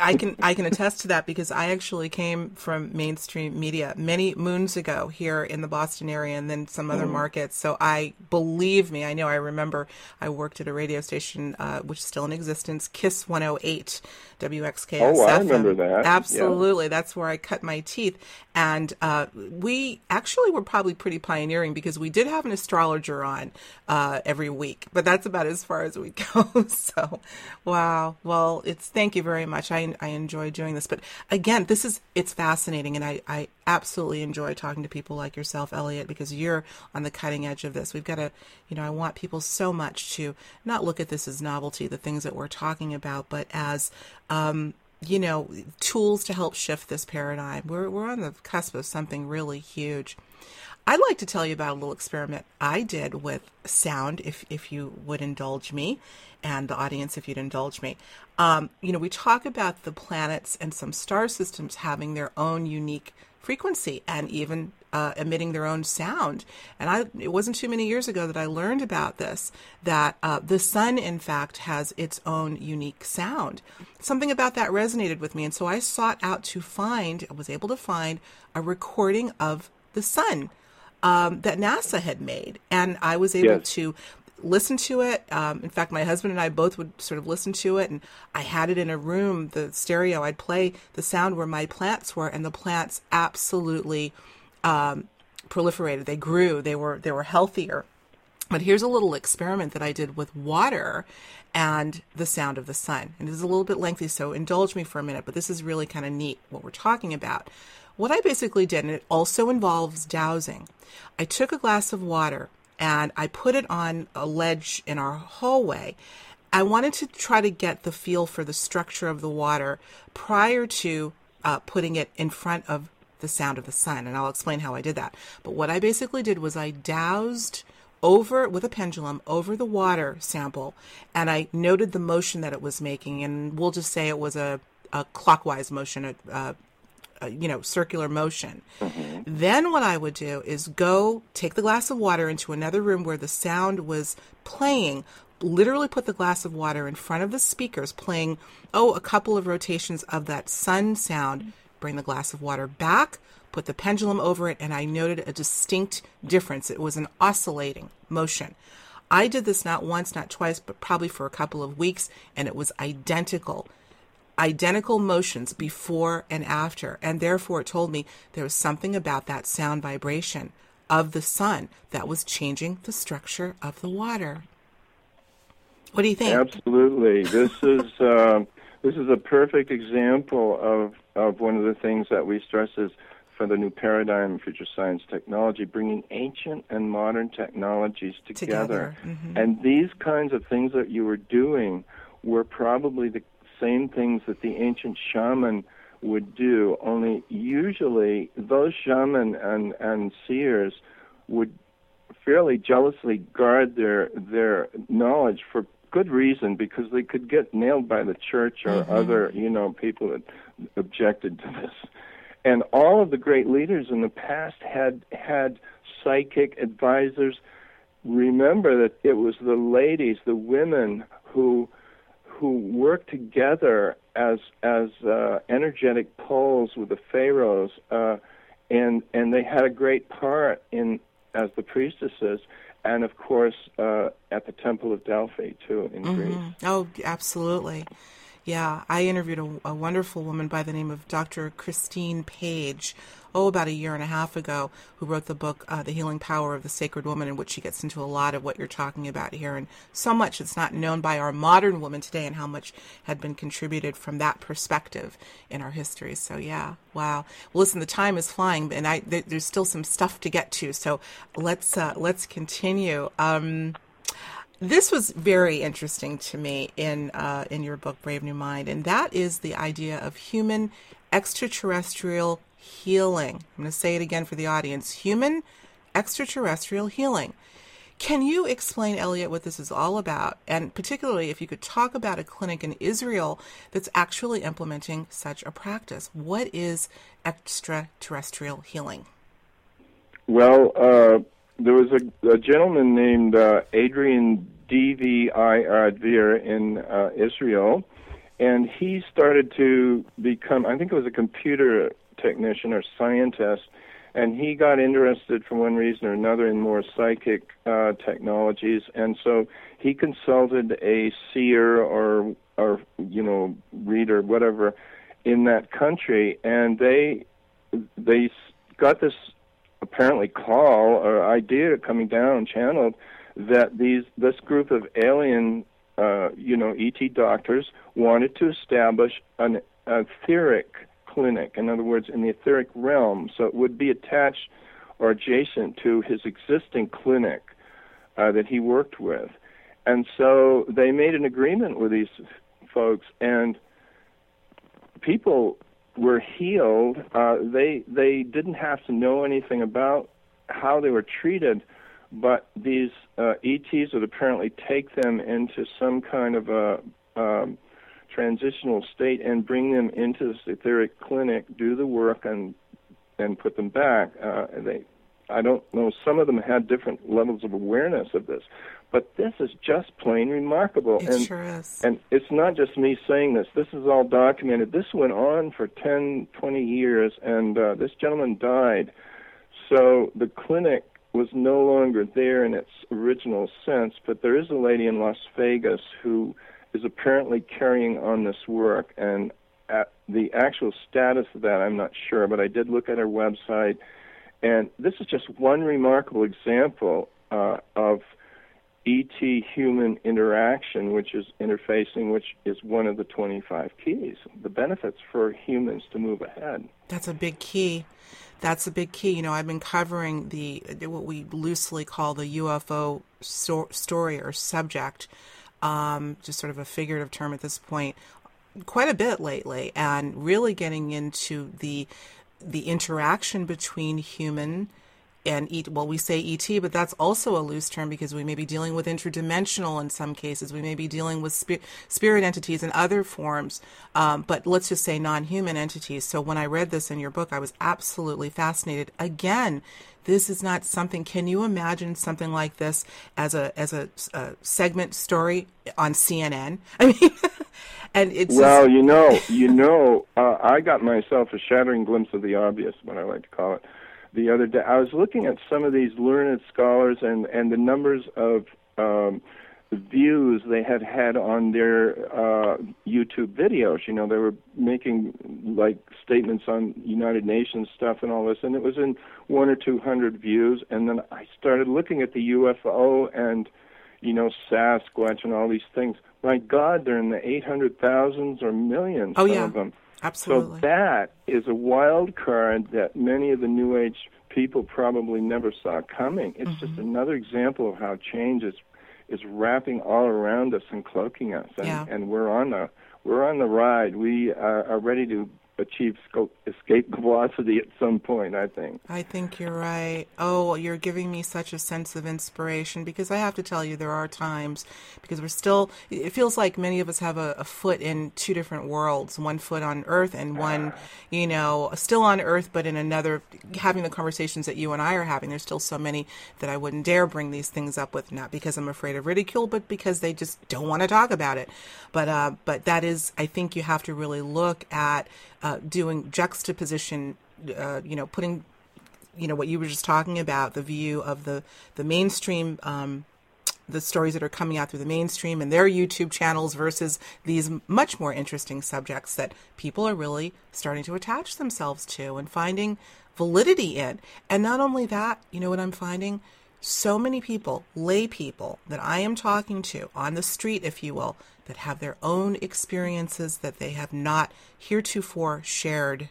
I can attest to that because I actually came from mainstream media many moons ago here in the Boston area and then some other markets. So I remember I worked at a radio station, which is still in existence, KISS 108, WXKS. Oh, I remember that. Absolutely. Yeah. That's where I cut my teeth. And we actually were probably pretty pioneering because we did have an astrologer on. on every week. But that's about as far as we go. So, wow. Well, thank you very much. I enjoy doing this. But again, it's fascinating. And I absolutely enjoy talking to people like yourself, Elliot, because you're on the cutting edge of this. We've got to, I want people so much to not look at this as novelty, the things that we're talking about, but as, tools to help shift this paradigm. We're on the cusp of something really huge. I'd like to tell you about a little experiment I did with sound, if you would indulge me, and the audience, if you'd indulge me. We talk about the planets and some star systems having their own unique frequency and even emitting their own sound. And it wasn't too many years ago that I learned about this, that the sun, in fact, has its own unique sound. Something about that resonated with me. And so I was able to find a recording of the sun that NASA had made. And I was able to listen to it. In fact, my husband and I both would sort of listen to it. And I had it in a room, the stereo. I'd play the sound where my plants were, and the plants absolutely proliferated. They grew. They were healthier. But here's a little experiment that I did with water and the sound of the sun. And this is a little bit lengthy, so indulge me for a minute. But this is really kind of neat what we're talking about. What I basically did, and it also involves dowsing, I took a glass of water and I put it on a ledge in our hallway. I wanted to try to get the feel for the structure of the water prior to putting it in front of the sound of the sun. And I'll explain how I did that. But what I basically did was I dowsed over with a pendulum over the water sample, and I noted the motion that it was making. And we'll just say it was a clockwise motion, circular motion. Mm-hmm. Then what I would do is go take the glass of water into another room where the sound was playing, literally put the glass of water in front of the speakers playing, a couple of rotations of that sun sound, bring the glass of water back, put the pendulum over it, and I noted a distinct difference. It was an oscillating motion. I did this not once, not twice, but probably for a couple of weeks, and it was identical motions before and after. And therefore it told me there was something about that sound vibration of the sun that was changing the structure of the water. What do you think? Absolutely. This is a perfect example of one of the things that we stress is for the new paradigm in future science technology, bringing ancient and modern technologies together. Mm-hmm. And these kinds of things that you were doing were probably the same things that the ancient shaman would do, only usually those shaman and seers would fairly jealously guard their knowledge for good reason, because they could get nailed by the church or mm-hmm. other, people that objected to this. And all of the great leaders in the past had psychic advisors. Remember that it was the ladies, the women who worked together as energetic poles with the pharaohs, and they had a great part in as the priestesses, and of course at the Temple of Delphi too in mm-hmm. Greece. Oh, absolutely. Yeah, I interviewed a wonderful woman by the name of Dr. Christine Page, about a year and a half ago, who wrote the book, The Healing Power of the Sacred Woman, in which she gets into a lot of what you're talking about here, and so much that's not known by our modern woman today and how much had been contributed from that perspective in our history. So yeah, wow. Well, listen, the time is flying, and there's still some stuff to get to, so let's continue. This was very interesting to me in your book, Brave New Mind, and that is the idea of human extraterrestrial healing. I'm going to say it again for the audience, human extraterrestrial healing. Can you explain, Elliot, what this is all about? And particularly if you could talk about a clinic in Israel that's actually implementing such a practice. What is extraterrestrial healing? Well, there was a gentleman named Adrian D.V.I. Advir in Israel, and he started to become, I think it was a computer technician or scientist, and he got interested for one reason or another in more psychic technologies, and so he consulted a seer or reader, whatever, in that country, and they got this apparently call or idea coming down, channeled that this group of alien, ET doctors wanted to establish an etheric clinic, in other words, in the etheric realm, so it would be attached or adjacent to his existing clinic that he worked with. And so they made an agreement with these folks, and people were healed. They didn't have to know anything about how they were treated, but these ETs would apparently take them into some kind of a transitional state and bring them into this etheric clinic, do the work, and put them back. I don't know, some of them had different levels of awareness of this, but this is just plain remarkable. It sure is. And it's not just me saying this. This is all documented. This went on for 10, 20 years, and this gentleman died. So the clinic was no longer there in its original sense, but there is a lady in Las Vegas who is apparently carrying on this work, and at the actual status of that, I'm not sure, but I did look at her website. And this is just one remarkable example of ET-human interaction, which is interfacing, which is one of the 25 keys, the benefits for humans to move ahead. That's a big key. That's a big key. You know, I've been covering what we loosely call the UFO story or subject, just sort of a figurative term at this point, quite a bit lately, and really getting into the interaction between human and ET. Well, we say ET, but that's also a loose term because we may be dealing with interdimensional in some cases. We may be dealing with spirit entities and other forms, but let's just say non-human entities. So when I read this in your book, I was absolutely fascinated. Again, this is not something. Can you imagine something like this as a segment story on CNN? I mean, and it's well, just... I got myself a shattering glimpse of the obvious, what I like to call it, the other day. I was looking at some of these learned scholars and the numbers of views they had on their YouTube videos. You know, they were making like statements on United Nations stuff and all this, and it was in 100 or 200 views. And then I started looking at the UFO and, Sasquatch and all these things. My God, they're in the 800,000s or millions of them. Absolutely. So that is a wild card that many of the New Age people probably never saw coming. It's just another example of how change is wrapping all around us and cloaking us, and we're on the ride. We are ready to achieve escape velocity at some point, I think. I think you're right. Oh, you're giving me such a sense of inspiration, because I have to tell you, there are times, because it feels like many of us have a foot in two different worlds, one foot on Earth and one, still on Earth, but in another, having the conversations that you and I are having. There's still so many that I wouldn't dare bring these things up with, not because I'm afraid of ridicule, but because they just don't want to talk about it. But that is, I think you have to really look at doing juxtaposition, putting, what you were just talking about, the view of the mainstream, the stories that are coming out through the mainstream and their YouTube channels versus these much more interesting subjects that people are really starting to attach themselves to and finding validity in. And not only that, you know what I'm finding? So many people, lay people that I am talking to on the street, if you will, that have their own experiences that they have not heretofore shared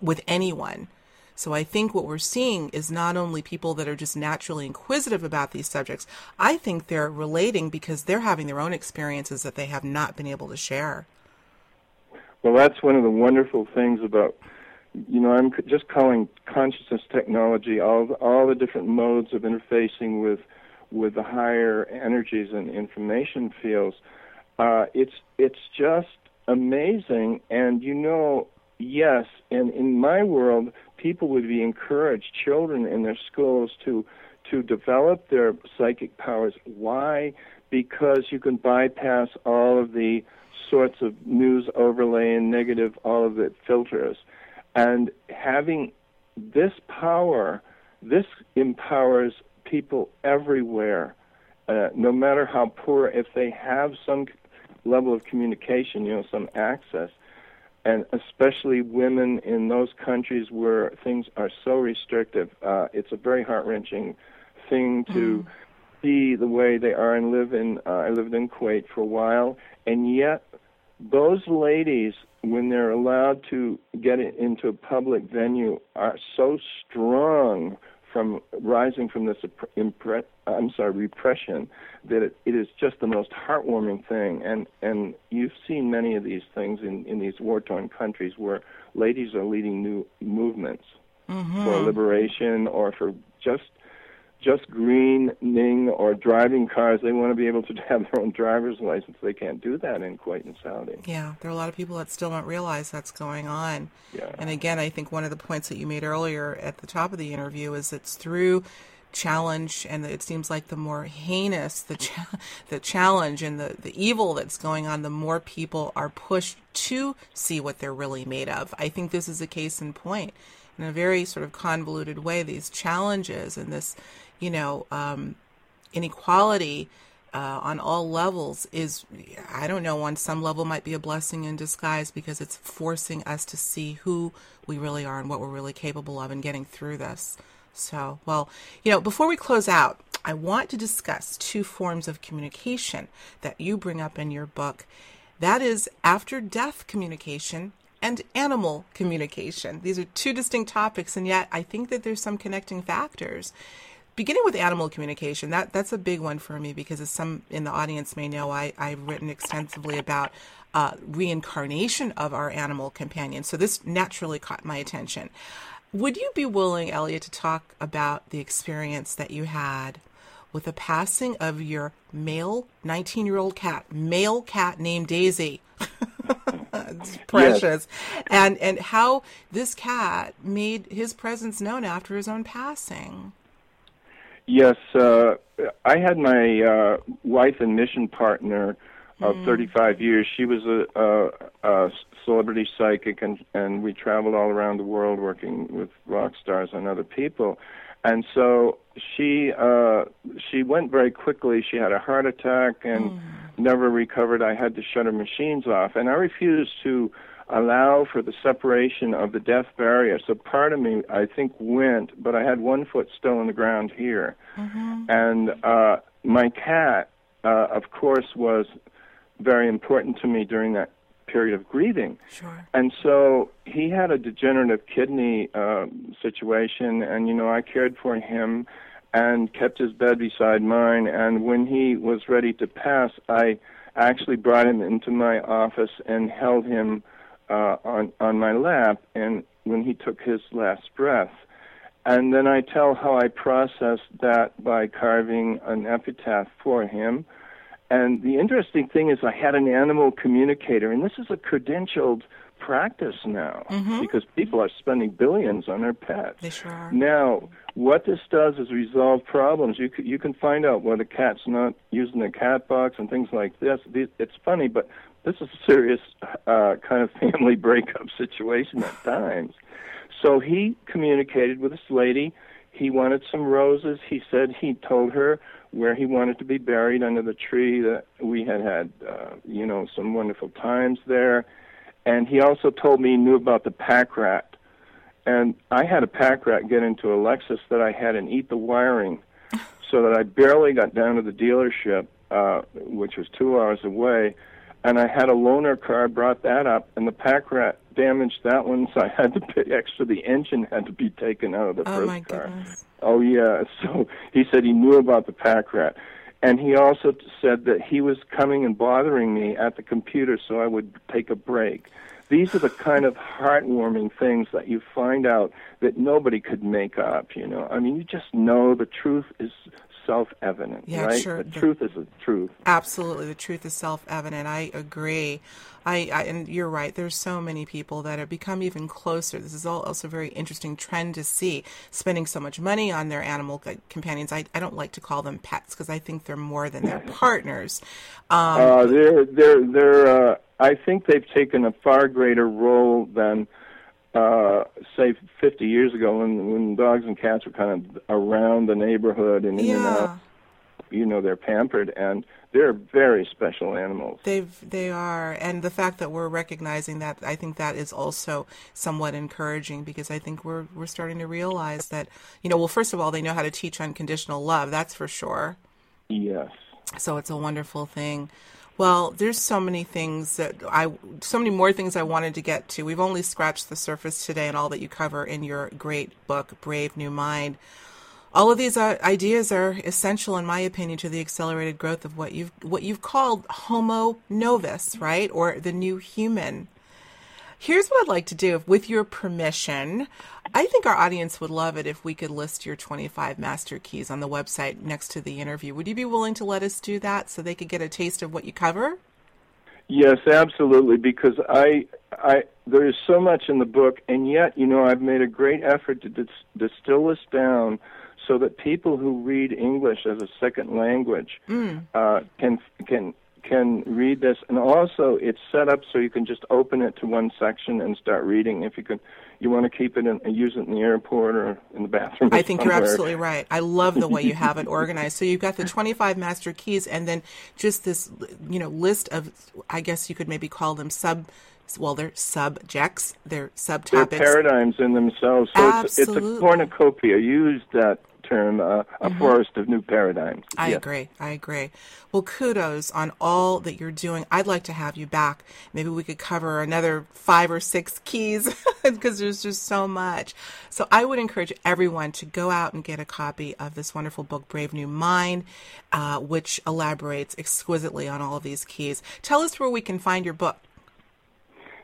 with anyone. So I think what we're seeing is not only people that are just naturally inquisitive about these subjects, I think they're relating because they're having their own experiences that they have not been able to share. Well, that's one of the wonderful things about I'm just calling consciousness technology, all the different modes of interfacing with the higher energies and information fields. It's just amazing. And, yes, and in my world, people would be encouraged, children in their schools, to develop their psychic powers. Why? Because you can bypass all of the sorts of news overlay and negative, all of the filters. And having this power, this empowers people everywhere, no matter how poor, if they have some level of communication, some access, and especially women in those countries where things are so restrictive. It's a very heart-wrenching thing to see the way they are and live in, I lived in Kuwait for a while, and yet those ladies, when they're allowed to get into a public venue, are so strong from rising from this repression that it is just the most heartwarming thing. And you've seen many of these things in these war-torn countries where ladies are leading new movements for liberation or for just greening or driving cars. They want to be able to have their own driver's license. They can't do that in Kuwait and Saudi. Yeah, there are a lot of people that still don't realize that's going on. Yeah. And again, I think one of the points that you made earlier at the top of the interview is it's through challenge, and it seems like the more heinous the challenge and the evil that's going on, the more people are pushed to see what they're really made of. I think this is a case in point. In a very sort of convoluted way, these challenges and this, inequality on all levels is, I don't know, on some level might be a blessing in disguise because it's forcing us to see who we really are and what we're really capable of and getting through this. So, well, before we close out, I want to discuss two forms of communication that you bring up in your book. That is after-death communication and animal communication. These are two distinct topics, and yet I think that there's some connecting factors. Beginning with animal communication, that's a big one for me because, as some in the audience may know, I've written extensively about reincarnation of our animal companions. So this naturally caught my attention. Would you be willing, Elliot, to talk about the experience that you had with the passing of your male 19-year-old male cat named Daisy? It's precious. Yes. And how this cat made his presence known after his own passing. Yes, I had my wife and mission partner of 35 years. She was a celebrity psychic, and we traveled all around the world working with rock stars and other people. And so she went very quickly. She had a heart attack and never recovered. I had to shut her machines off. And I refused to allow for the separation of the death barrier. So part of me, I think, went, but I had one foot still in the ground here. And my cat, of course, was very important to me during that period of grieving. Sure. And so he had a degenerative kidney situation, and, I cared for him and kept his bed beside mine. And when he was ready to pass, I actually brought him into my office and held him on my lap, and when he took his last breath. And then I tell how I processed that by carving an epitaph for him. And the interesting thing is I had an animal communicator, and this is a credentialed practice now because people are spending billions on their pets. They sure are. Now, what this does is resolve problems. You can find out whether the cat's not using the cat box and things like this. It's funny, but this is a serious kind of family breakup situation at times. So he communicated with this lady. He wanted some roses. He said he told her where he wanted to be buried under the tree that we had, some wonderful times there. And he also told me he knew about the pack rat. And I had a pack rat get into a Lexus that I had and eat the wiring so that I barely got down to the dealership, which was 2 hours away. And I had a loaner car, brought that up, and the pack rat damaged that one, so I had to pay extra. The engine had to be taken out of the first car. Goodness. Oh, yeah. So he said he knew about the pack rat. And he also said that he was coming and bothering me at the computer so I would take a break. These are the kind of heartwarming things that you find out that nobody could make up, I mean, you just know the truth is self-evident, right? Sure. The truth is the truth. Absolutely. The truth is self-evident. I agree. And you're right. There's so many people that have become even closer. This is also a very interesting trend to see, spending so much money on their animal companions. I don't like to call them pets because I think they're more than their partners. I think they've taken a far greater role than, say, 50 years ago when dogs and cats were kind of around the neighborhood and in and out. They're pampered, and they're very special animals. They are, and the fact that we're recognizing that, I think that is also somewhat encouraging because I think we're starting to realize that, well, first of all, they know how to teach unconditional love, that's for sure. Yes. So it's a wonderful thing. Well, there's so many things that so many more things I wanted to get to. We've only scratched the surface today and all that you cover in your great book, Brave New Mind. All of these ideas are essential, in my opinion, to the accelerated growth of what you've called Homo Novus, right? Or the new human. Here's what I'd like to do, with your permission. I think our audience would love it if we could list your 25 master keys on the website next to the interview. Would you be willing to let us do that so they could get a taste of what you cover? Yes, absolutely, because I there is so much in the book, and yet, you know, I've made a great effort to distill this down so that people who read English as a second language can read this, and also it's set up so you can just open it to one section and start reading. If you want to keep it and use it in the airport or in the bathroom. I think somewhere. You're absolutely right. I love the way you have it organized. So you've got the 25 master keys, and then just this, you know, list of, I guess you could maybe call them they're subjects, they're subtopics. They're paradigms in themselves. So it's a cornucopia. Use that term, a forest of new paradigms. I agree. Well, kudos on all that you're doing. I'd like to have you back. Maybe we could cover another 5 or 6 keys because there's just so much. So I would encourage everyone to go out and get a copy of this wonderful book, Brave New Mind, which elaborates exquisitely on all of these keys. Tell us where we can find your book.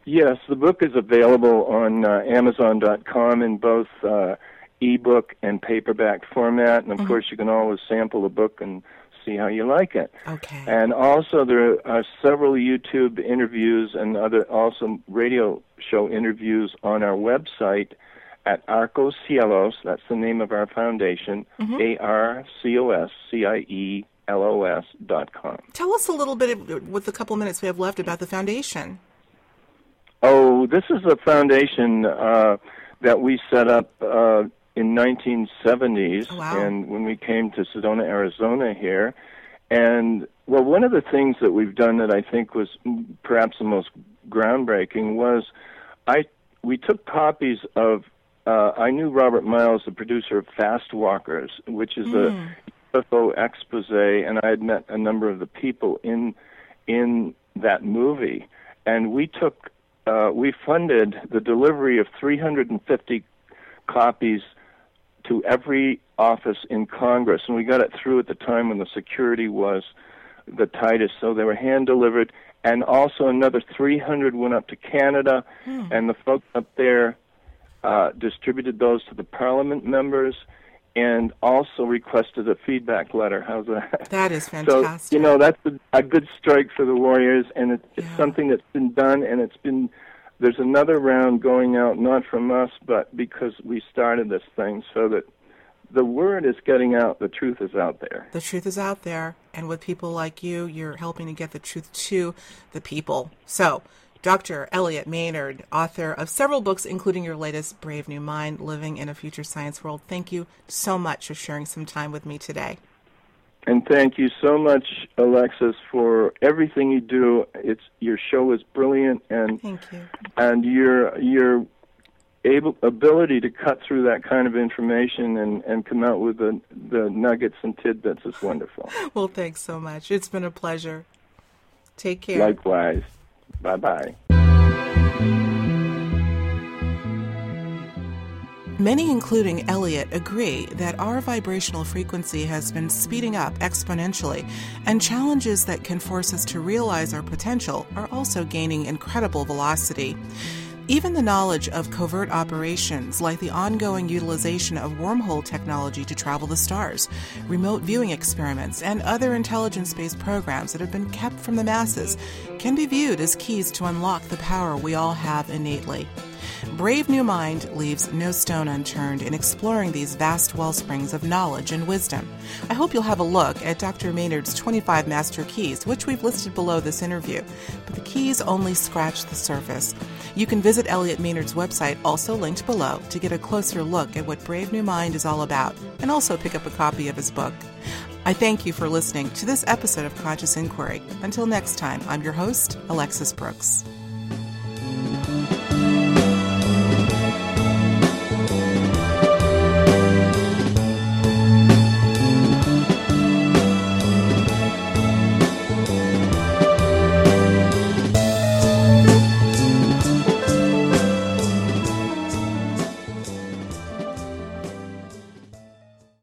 Yes, the book is available on Amazon.com in both ebook and paperback format, and of course you can always sample a book and see how you like it. Okay. And also there are several YouTube interviews and other awesome radio show interviews on our website at Arcos Cielos, that's the name of our foundation, ARCOSCIELOS.com. Tell us a little bit, with the couple minutes we have left, about the foundation. Oh, this is a foundation that we set up in 1970s, wow. and when we came to Sedona, Arizona here. And, well, one of the things that we've done that I think was perhaps the most groundbreaking was we took copies of, I knew Robert Miles, the producer of Fast Walkers, which is a UFO expose, and I had met a number of the people in that movie. And we took, we funded the delivery of 350 copies to every office in Congress, and we got it through at the time when the security was the tightest, so they were hand-delivered, and also another 300 went up to Canada, and the folks up there distributed those to the parliament members, and also requested a feedback letter. How's that? That is fantastic. So, you know, that's a good strike for the Warriors, and it's something that's been done, and it's been... There's another round going out, not from us, but because we started this thing, so that the word is getting out, the truth is out there. The truth is out there, and with people like you, you're helping to get the truth to the people. So, Dr. Elliot Maynard, author of several books, including your latest, Brave New Mind, Living in a Future Science World, thank you so much for sharing some time with me today. And thank you so much, Alexis, for everything you do. Your show is brilliant, and thank you. And your ability to cut through that kind of information and come out with the nuggets and tidbits is wonderful. Well, thanks so much. It's been a pleasure. Take care. Likewise. Bye-bye. Many, including Elliot, agree that our vibrational frequency has been speeding up exponentially, and challenges that can force us to realize our potential are also gaining incredible velocity. Even the knowledge of covert operations, like the ongoing utilization of wormhole technology to travel the stars, remote viewing experiments, and other intelligence-based programs that have been kept from the masses, can be viewed as keys to unlock the power we all have innately. Brave New Mind leaves no stone unturned in exploring these vast well springs of knowledge and wisdom. I hope you'll have a look at Dr. Maynard's 25 Master Keys, which we've listed below this interview, but the keys only scratch the surface. You can visit Elliot Maynard's website, also linked below, to get a closer look at what Brave New Mind is all about, and also pick up a copy of his book. I thank you for listening to this episode of Conscious Inquiry. Until next time, I'm your host, Alexis Brooks.